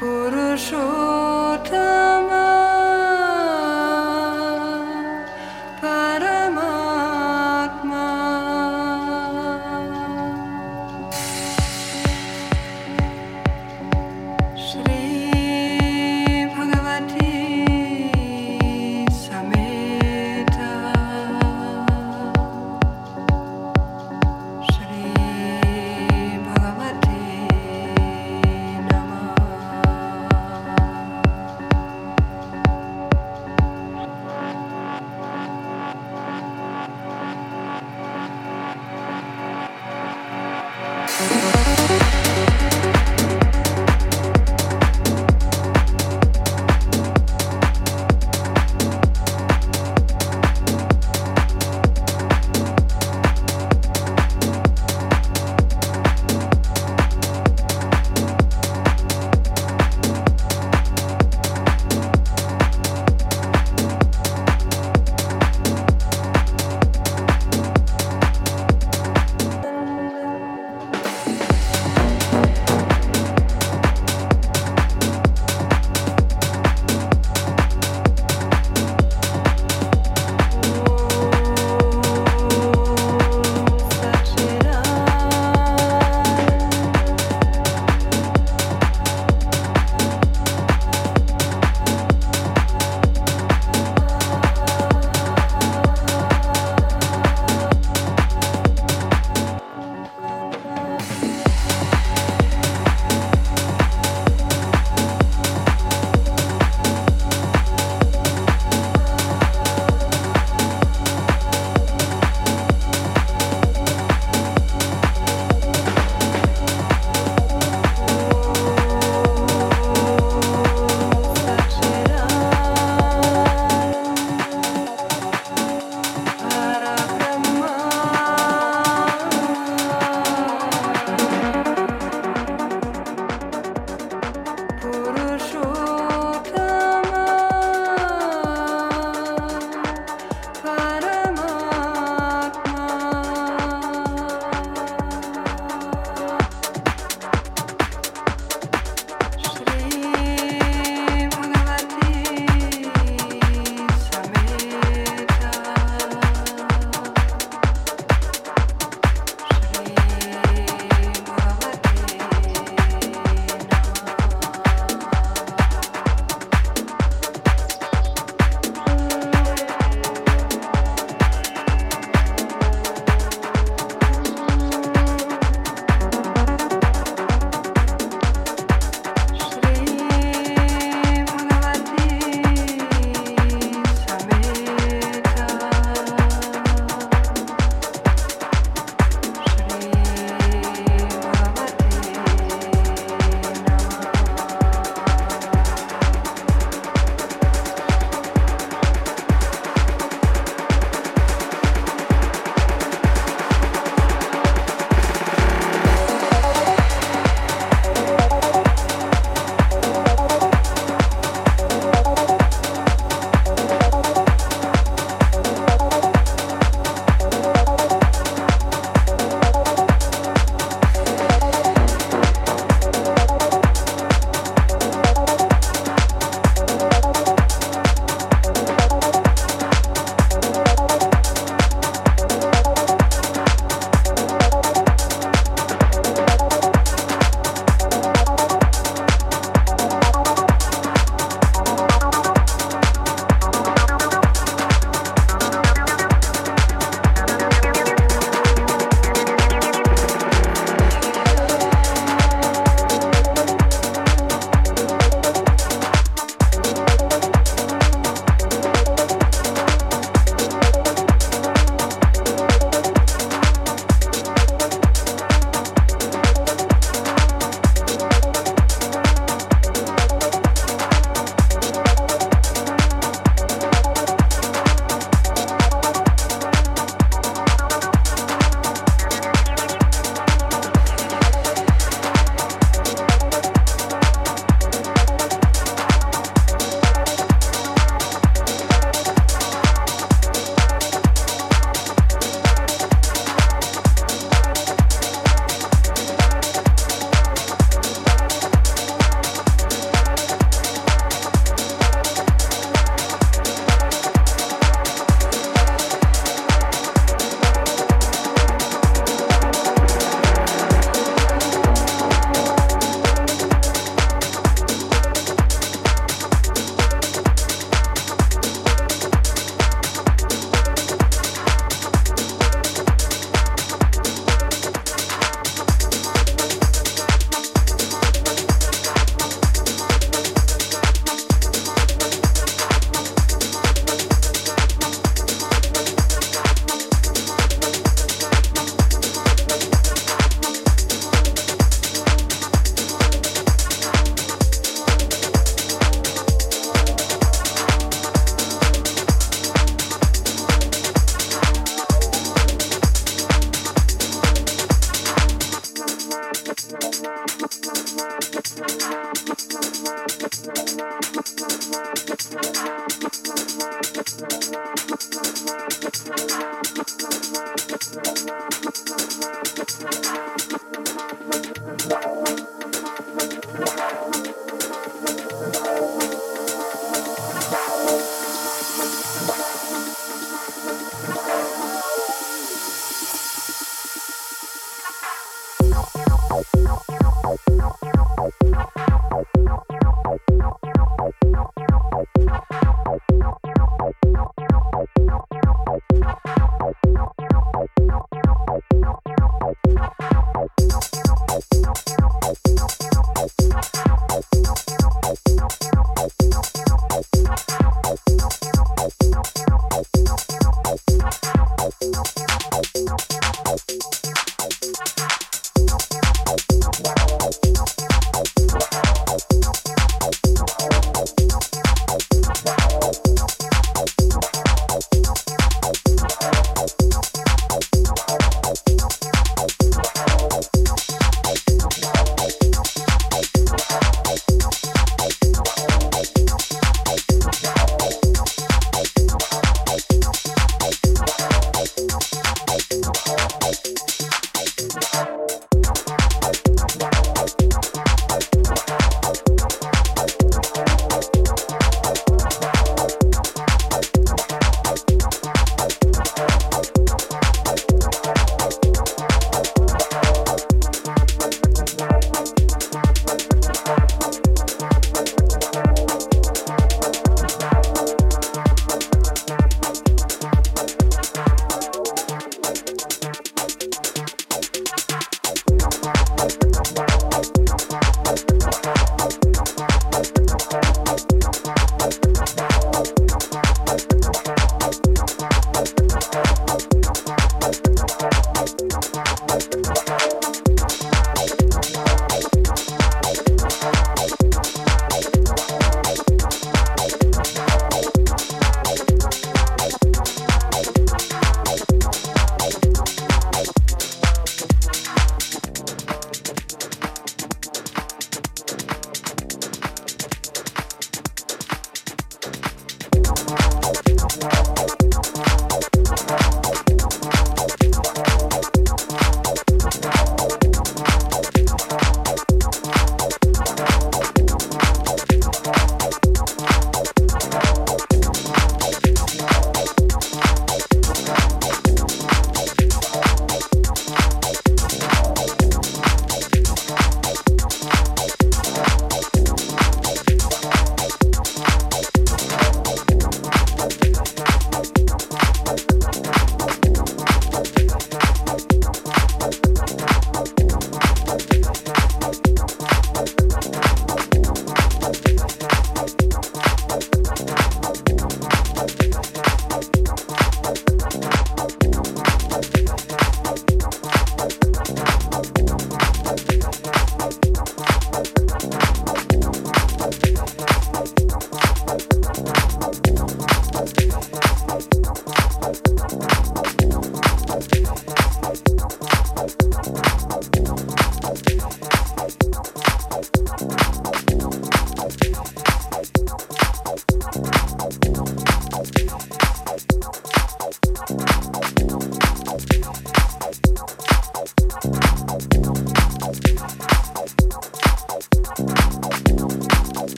Purushottama Parama.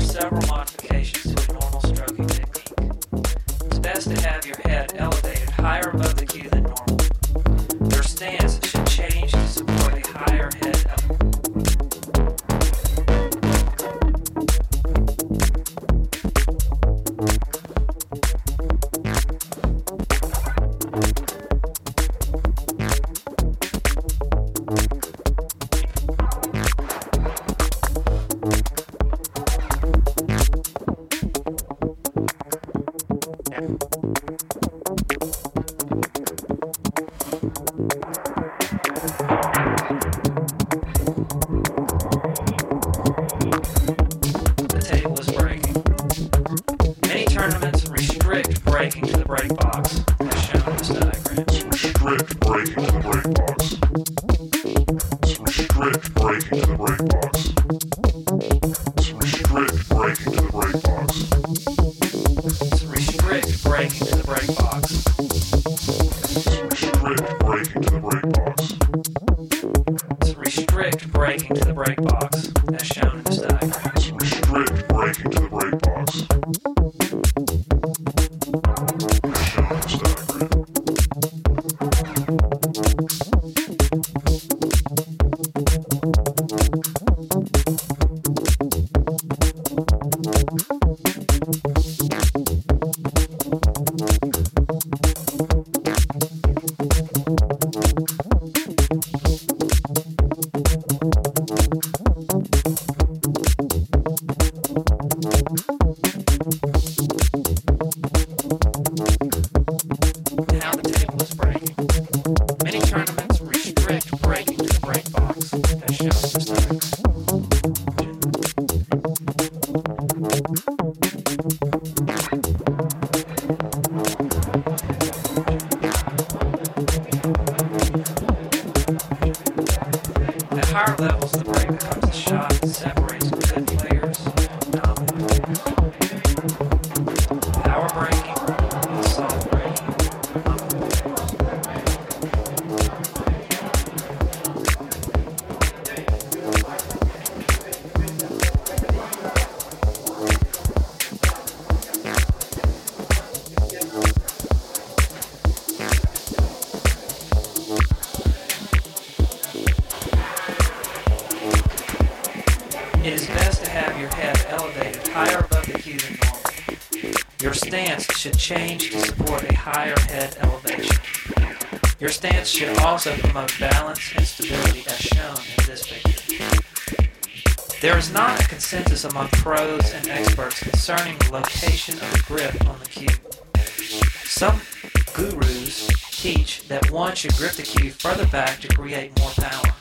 are several modifications to a normal stroking technique. It's best to have your head elevated higher above the cue than normal. Your stance should change to support a higher head elevation. Change to support a higher head elevation. Your stance should also promote balance and stability as shown in this figure. There is not a consensus among pros and experts concerning the location of the grip on the cue. Some gurus teach that one should grip the cue further back to create more power.